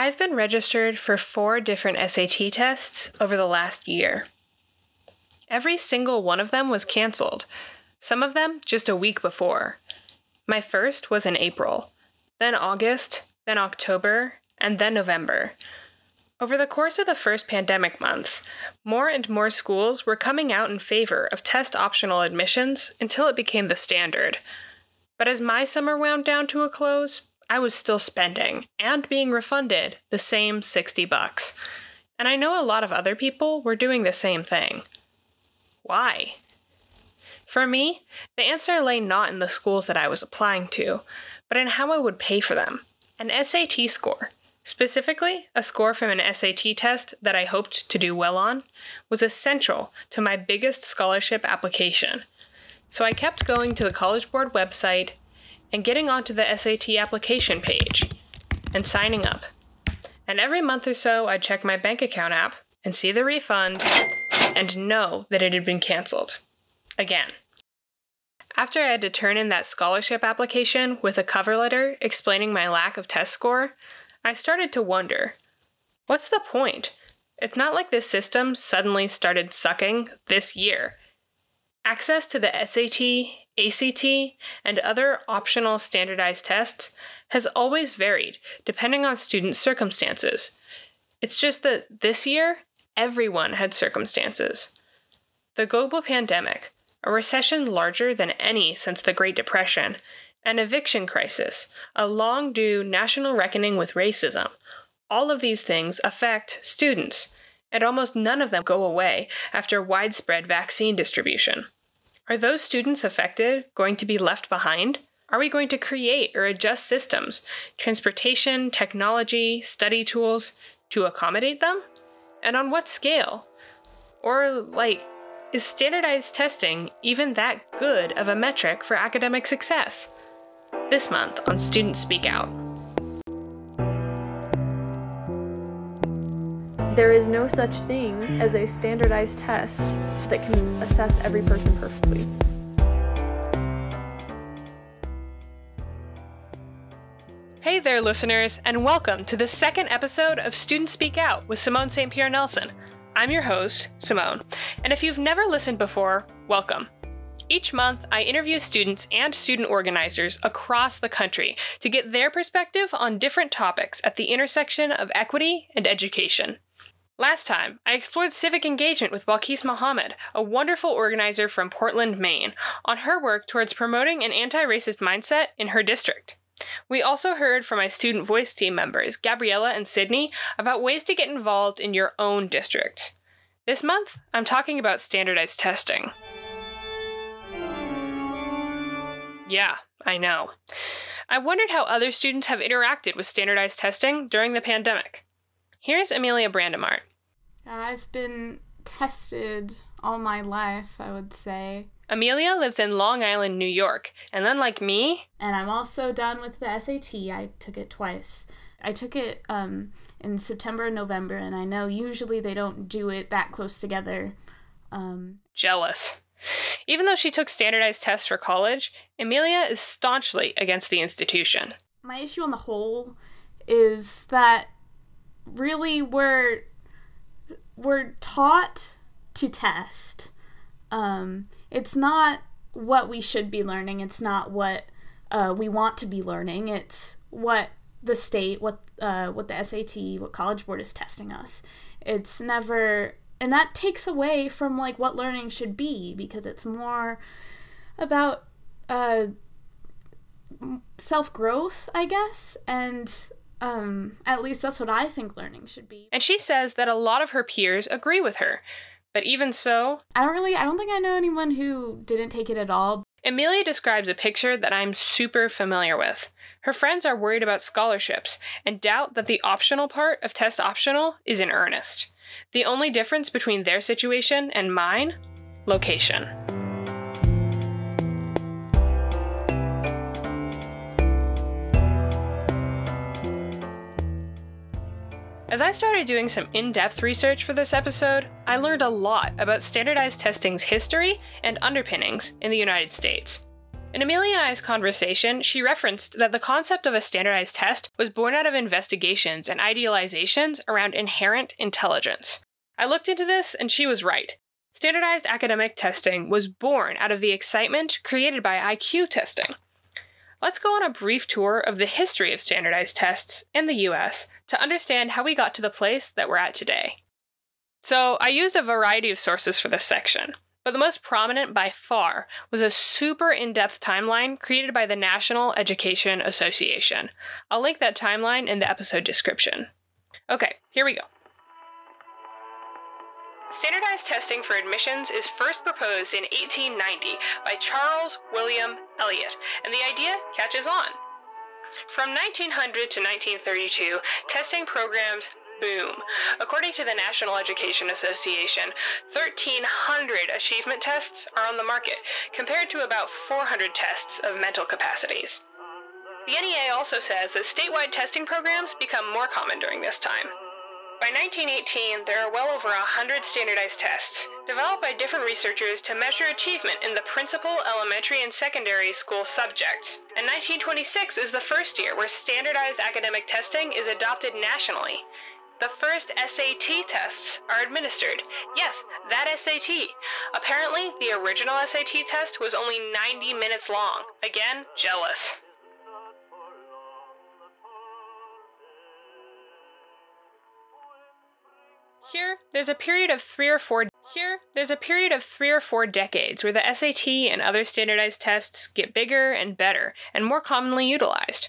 I've been registered for 4 different SAT tests over the last year. Every single one of them was canceled, some of them just a week before. My first was in April, then August, then October, and then November. Over the course of the first pandemic months, more and more schools were coming out in favor of test-optional admissions until it became the standard. But as my summer wound down to a close, I was still spending, and being refunded, the same $60. And I know a lot of other people were doing the same thing. Why? For me, the answer lay not in the schools that I was applying to, but in how I would pay for them. An SAT score, specifically a score from an SAT test that I hoped to do well on, was essential to my biggest scholarship application. So I kept going to the College Board website and getting onto the SAT application page and signing up. And every month or so, I'd check my bank account app and see the refund and know that it had been canceled. Again. After I had to turn in that scholarship application with a cover letter explaining my lack of test score, I started to wonder, what's the point? It's not like this system suddenly started sucking this year. Access to the SAT, ACT, and other optional standardized tests has always varied depending on student circumstances. It's just that this year, everyone had circumstances. The global pandemic, a recession larger than any since the Great Depression, an eviction crisis, a long-due national reckoning with racism. All of these things affect students, and almost none of them go away after widespread vaccine distribution. Are those students affected going to be left behind? Are we going to create or adjust systems, transportation, technology, study tools, to accommodate them? And on what scale? Or, is standardized testing even that good of a metric for academic success? This month on Student Speak Out. There is no such thing as a standardized test that can assess every person perfectly. Hey there, listeners, and welcome to the second episode of Student Speak Out with Simone St. Pierre Nelson. I'm your host, Simone, and if you've never listened before, welcome. Each month, I interview students and student organizers across the country to get their perspective on different topics at the intersection of equity and education. Last time, I explored civic engagement with Balkis Mohammed, a wonderful organizer from Portland, Maine, on her work towards promoting an anti-racist mindset in her district. We also heard from my Student Voice team members, Gabriella and Sydney, about ways to get involved in your own district. This month, I'm talking about standardized testing. Yeah, I know. I wondered how other students have interacted with standardized testing during the pandemic. Here's Emilia Brandimarte. I've been tested all my life, I would say. Emilia lives in Long Island, New York, and unlike me... And I'm also done with the SAT. I took it twice. I took it in September and November, and I know usually they don't do it that close together. Jealous. Even though she took standardized tests for college, Emilia is staunchly against the institution. My issue on the whole is that really we're taught to test. It's not what we should be learning. It's not what we want to be learning. It's what the state, what the SAT, what College Board is testing us. It's never, and that takes away from what learning should be, because it's more about self-growth, I guess, and at least that's what I think learning should be. And she says that a lot of her peers agree with her. But even so... I don't think I know anyone who didn't take it at all. Emilia describes a picture that I'm super familiar with. Her friends are worried about scholarships and doubt that the optional part of test optional is in earnest. The only difference between their situation and mine? Location. As I started doing some in-depth research for this episode, I learned a lot about standardized testing's history and underpinnings in the United States. In Emilia and I's conversation, she referenced that the concept of a standardized test was born out of investigations and idealizations around inherent intelligence. I looked into this, and she was right. Standardized academic testing was born out of the excitement created by IQ testing. Let's go on a brief tour of the history of standardized tests in the US to understand how we got to the place that we're at today. So, I used a variety of sources for this section, but the most prominent by far was a super in-depth timeline created by the National Education Association. I'll link that timeline in the episode description. Okay, here we go. Standardized testing for admissions is first proposed in 1890 by Charles William Eliot, and the idea catches on. From 1900 to 1932, testing programs boom. According to the National Education Association, 1,300 achievement tests are on the market, compared to about 400 tests of mental capacities. The NEA also says that statewide testing programs become more common during this time. By 1918, there are well over 100 standardized tests, developed by different researchers to measure achievement in the principal, elementary, and secondary school subjects. And 1926 is the first year where standardized academic testing is adopted nationally. The first SAT tests are administered. Yes, that SAT. Apparently, the original SAT test was only 90 minutes long. Again, jealous. Here, there's a period of three or four decades where the SAT and other standardized tests get bigger and better and more commonly utilized.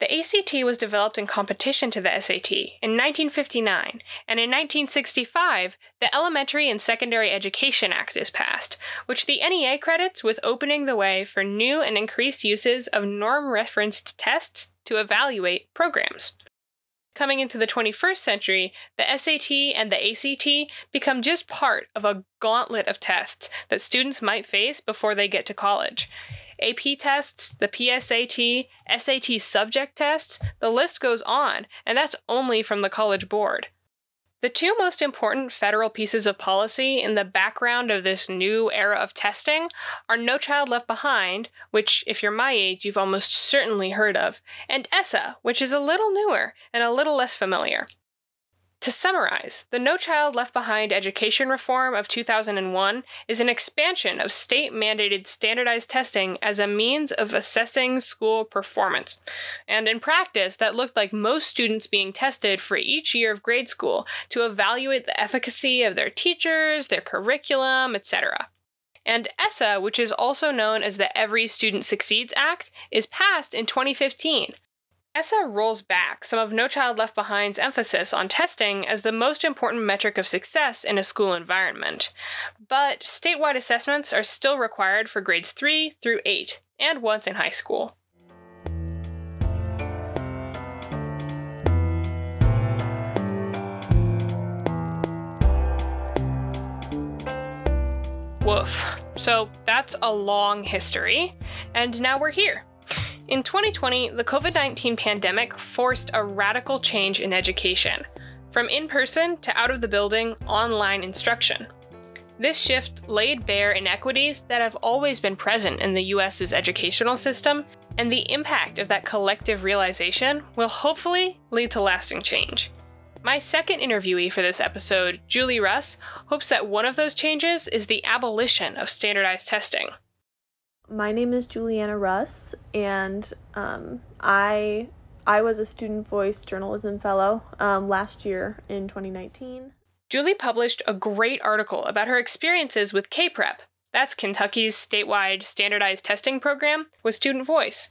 The ACT was developed in competition to the SAT in 1959, and in 1965, the Elementary and Secondary Education Act is passed, which the NEA credits with opening the way for new and increased uses of norm-referenced tests to evaluate programs. Coming into the 21st century, the SAT and the ACT become just part of a gauntlet of tests that students might face before they get to college. AP tests, the PSAT, SAT subject tests, the list goes on, and that's only from the College Board. The two most important federal pieces of policy in the background of this new era of testing are No Child Left Behind, which, if you're my age, you've almost certainly heard of, and ESSA, which is a little newer and a little less familiar. To summarize, the No Child Left Behind education reform of 2001 is an expansion of state-mandated standardized testing as a means of assessing school performance. And in practice, that looked like most students being tested for each year of grade school to evaluate the efficacy of their teachers, their curriculum, etc. And ESSA, which is also known as the Every Student Succeeds Act, is passed in 2015. ESSA rolls back some of No Child Left Behind's emphasis on testing as the most important metric of success in a school environment. But statewide assessments are still required for grades 3 through 8, and once in high school. Woof. So that's a long history, and now we're here. In 2020, the COVID-19 pandemic forced a radical change in education, from in-person to out-of-the-building online instruction. This shift laid bare inequities that have always been present in the US's educational system, and the impact of that collective realization will hopefully lead to lasting change. My second interviewee for this episode, Julie Russ, hopes that one of those changes is the abolition of standardized testing. My name is Julianna Russ, and I was a Student Voice Journalism Fellow last year in 2019. Julie published a great article about her experiences with K-PREP, that's Kentucky's statewide standardized testing program, with Student Voice.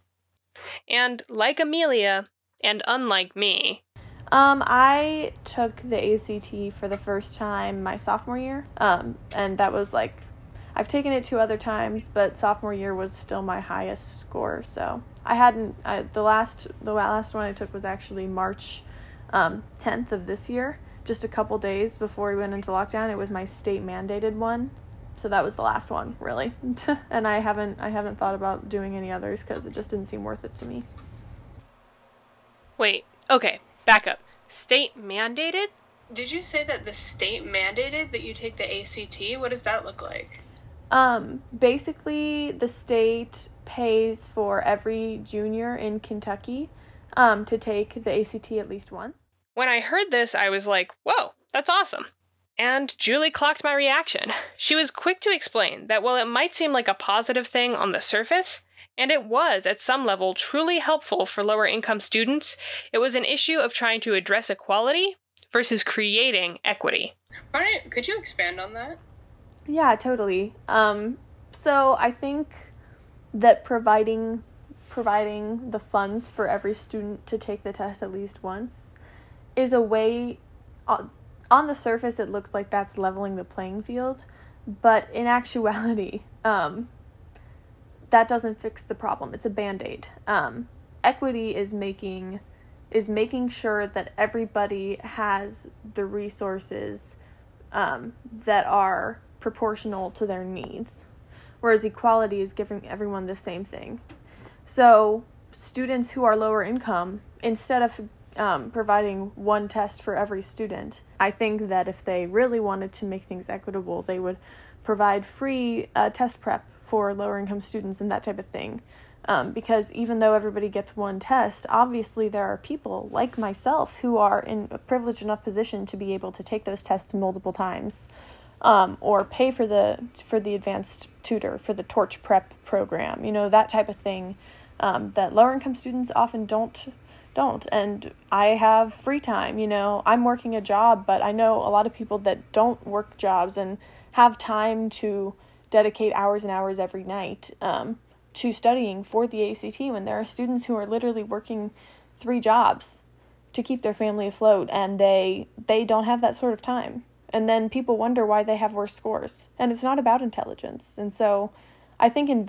And like Emilia, and unlike me, I took the ACT for the first time my sophomore year, and that was like, I've taken it two other times, but sophomore year was still my highest score. So I hadn't, the last one I took was actually March 10th of this year, just a couple days before we went into lockdown. It was my state mandated one. So that was the last one, really. And I haven't thought about doing any others because it just didn't seem worth it to me. Wait, okay, back up. State mandated? Did you say that the state mandated that you take the ACT? What does that look like? Basically, the state pays for every junior in Kentucky to take the ACT at least once. When I heard this, I was like, whoa, that's awesome. And Julie clocked my reaction. She was quick to explain that while it might seem like a positive thing on the surface, and it was at some level truly helpful for lower-income students, it was an issue of trying to address equality versus creating equity. Could you expand on that? Yeah, totally. So I think that providing the funds for every student to take the test at least once is a way, on the surface, it looks like that's leveling the playing field, but in actuality, that doesn't fix the problem. It's a Band-Aid. Equity is making sure that everybody has the resources that are proportional to their needs, whereas equality is giving everyone the same thing. So students who are lower income, instead of providing one test for every student, I think that if they really wanted to make things equitable, they would provide free test prep for lower income students and that type of thing. Because even though everybody gets one test, obviously there are people like myself who are in a privileged enough position to be able to take those tests multiple times, or pay for the advanced tutor, for the torch prep program, that type of thing, that lower income students often don't. And I have free time, I'm working a job, but I know a lot of people that don't work jobs and have time to dedicate hours and hours every night, to studying for the ACT, when there are students who are literally working three jobs to keep their family afloat, and they don't have that sort of time. And then people wonder why they have worse scores. And it's not about intelligence. And so I think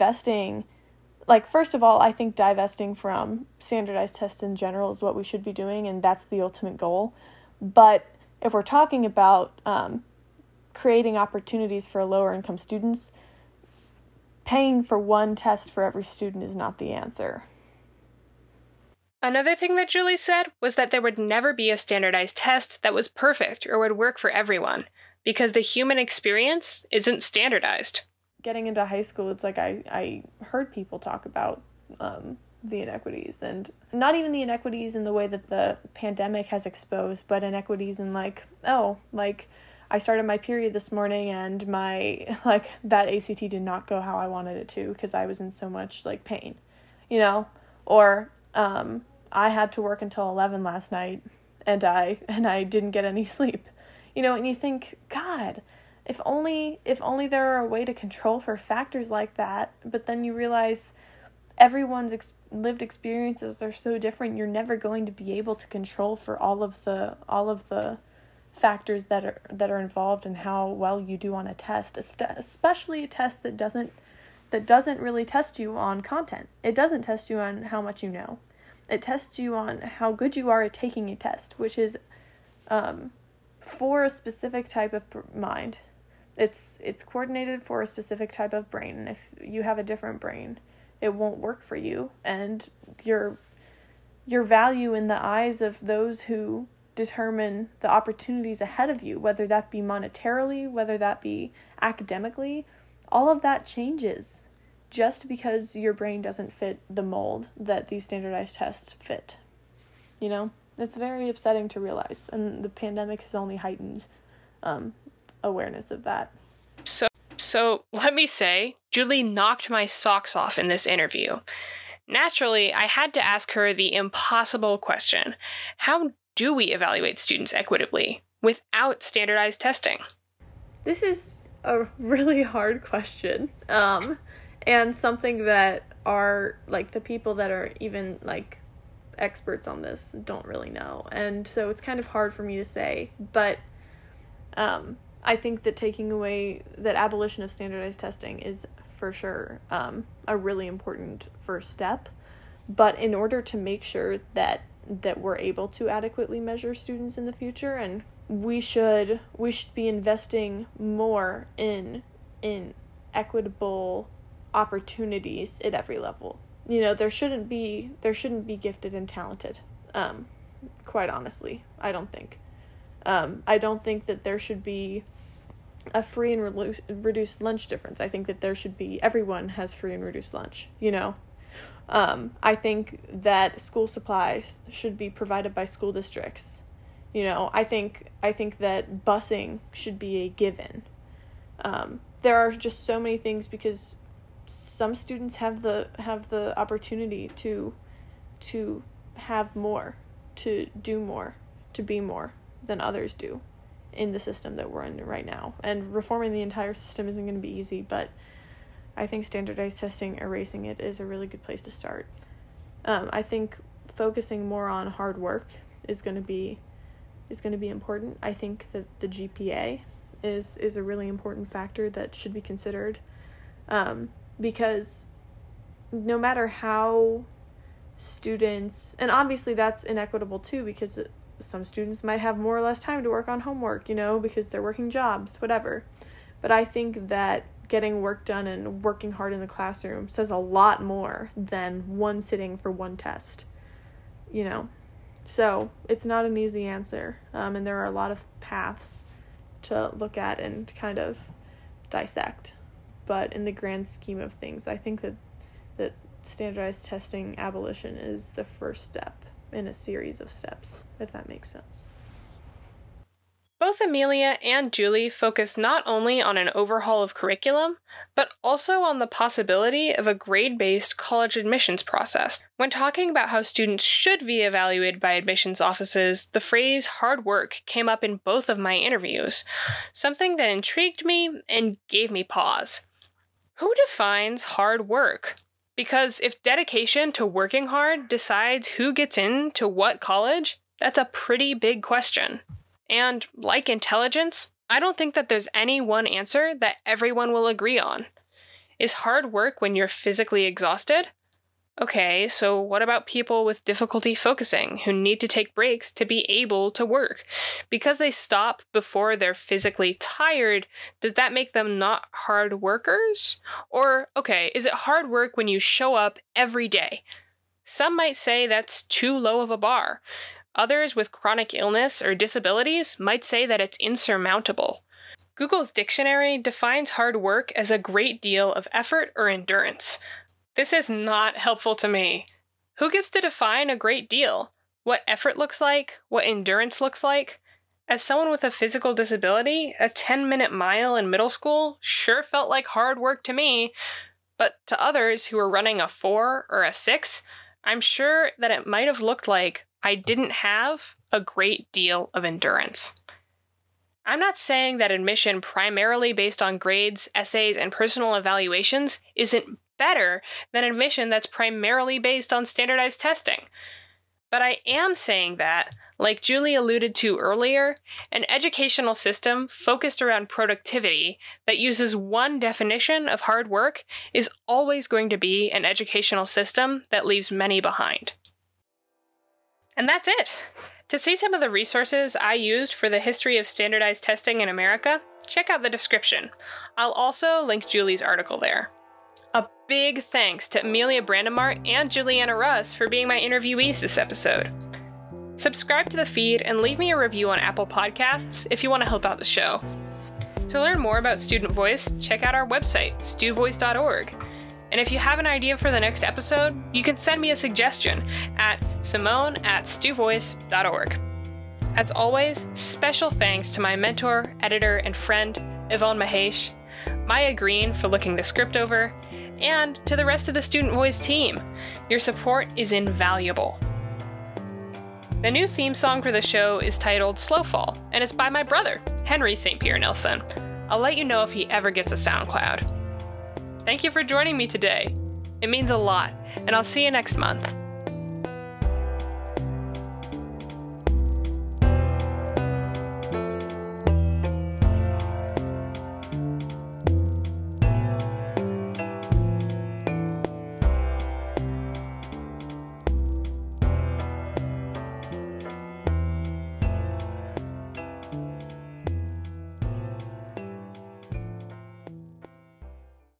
first of all, I think divesting from standardized tests in general is what we should be doing, and that's the ultimate goal. But if we're talking about creating opportunities for lower income students, paying for one test for every student is not the answer. Another thing that Julie said was that there would never be a standardized test that was perfect or would work for everyone, because the human experience isn't standardized. Getting into high school, it's like I heard people talk about the inequities, and not even the inequities in the way that the pandemic has exposed, but inequities in I started my period this morning and that ACT did not go how I wanted it to because I was in so much pain, or I had to work until 11 last night and I didn't get any sleep, and you think, God, if only there were a way to control for factors like that. But then you realize everyone's lived experiences are so different. You're never going to be able to control for all of the factors that are involved in how well you do on a test, especially a test that doesn't really test you on content. It doesn't test you on how much you know. It tests you on how good you are at taking a test, which is for a specific type of mind. It's coordinated for a specific type of brain, and if you have a different brain, it won't work for you, and your value in the eyes of those who determine the opportunities ahead of you, whether that be monetarily, whether that be academically, all of that changes just because your brain doesn't fit the mold that these standardized tests fit. It's very upsetting to realize, and the pandemic has only heightened awareness of that. So let me say, Julie knocked my socks off in this interview. Naturally, I had to ask her the impossible question: how do we evaluate students equitably without standardized testing? This is a really hard question, and something that the people that are even experts on this don't really know. And so it's kind of hard for me to say, but I think that abolition of standardized testing is for sure a really important first step. But in order to make sure that we're able to adequately measure students in the future, and we should be investing more in equitable opportunities at every level. There shouldn't be gifted and talented, quite honestly. I don't think that there should be a free and reduced lunch difference. I think that there should be, everyone has free and reduced lunch, you know. I think that school supplies should be provided by school districts. You know, I think that busing should be a given. There are just so many things, because some students have the opportunity to have more, to do more, to be more than others do in the system that we're in right now. And reforming the entire system isn't going to be easy, but I think standardized testing, erasing it, is a really good place to start. I think focusing more on hard work is going to be important. I think that the GPA is a really important factor that should be considered, because no matter how students, and obviously that's inequitable too, because some students might have more or less time to work on homework, you know, because they're working jobs, whatever. But I think that getting work done and working hard in the classroom says a lot more than one sitting for one test, you know. So it's not an easy answer, and there are a lot of paths to look at and kind of dissect. But in the grand scheme of things, I think that standardized testing abolition is the first step in a series of steps, if that makes sense. Both Emilia and Julie focus not only on an overhaul of curriculum, but also on the possibility of a grade-based college admissions process. When talking about how students should be evaluated by admissions offices, the phrase hard work came up in both of my interviews, something that intrigued me and gave me pause. Who defines hard work? Because if dedication to working hard decides who gets into what college, that's a pretty big question. And, like intelligence, I don't think that there's any one answer that everyone will agree on. Is hard work when you're physically exhausted? Okay, so what about people with difficulty focusing, who need to take breaks to be able to work? Because they stop before they're physically tired, does that make them not hard workers? Or, okay, is it hard work when you show up every day? Some might say that's too low of a bar. Others with chronic illness or disabilities might say that it's insurmountable. Google's dictionary defines hard work as a great deal of effort or endurance. This is not helpful to me. Who gets to define a great deal? What effort looks like? What endurance looks like? As someone with a physical disability, a 10-minute mile in middle school sure felt like hard work to me, but to others who were running a 4 or a 6, I'm sure that it might have looked like I didn't have a great deal of endurance. I'm not saying that admission primarily based on grades, essays, and personal evaluations isn't better than admission that's primarily based on standardized testing. But I am saying that, like Julie alluded to earlier, an educational system focused around productivity that uses one definition of hard work is always going to be an educational system that leaves many behind. And that's it. To see some of the resources I used for the history of standardized testing in America, check out the description. I'll also link Julie's article there. A big thanks to Emilia Brandimarte and Julianna Russ for being my interviewees this episode. Subscribe to the feed and leave me a review on Apple Podcasts if you want to help out the show. To learn more about Student Voice, check out our website, studvoice.org. And if you have an idea for the next episode, you can send me a suggestion at simone@studvoice.org. As always, special thanks to my mentor, editor, and friend, Evon Mahesh, Maya Green for looking the script over, and to the rest of the Student Voice team. Your support is invaluable. The new theme song for the show is titled Slow Fall, and it's by my brother, Henry St. Pierre Nelson. I'll let you know if he ever gets a SoundCloud. Thank you for joining me today. It means a lot, and I'll see you next month.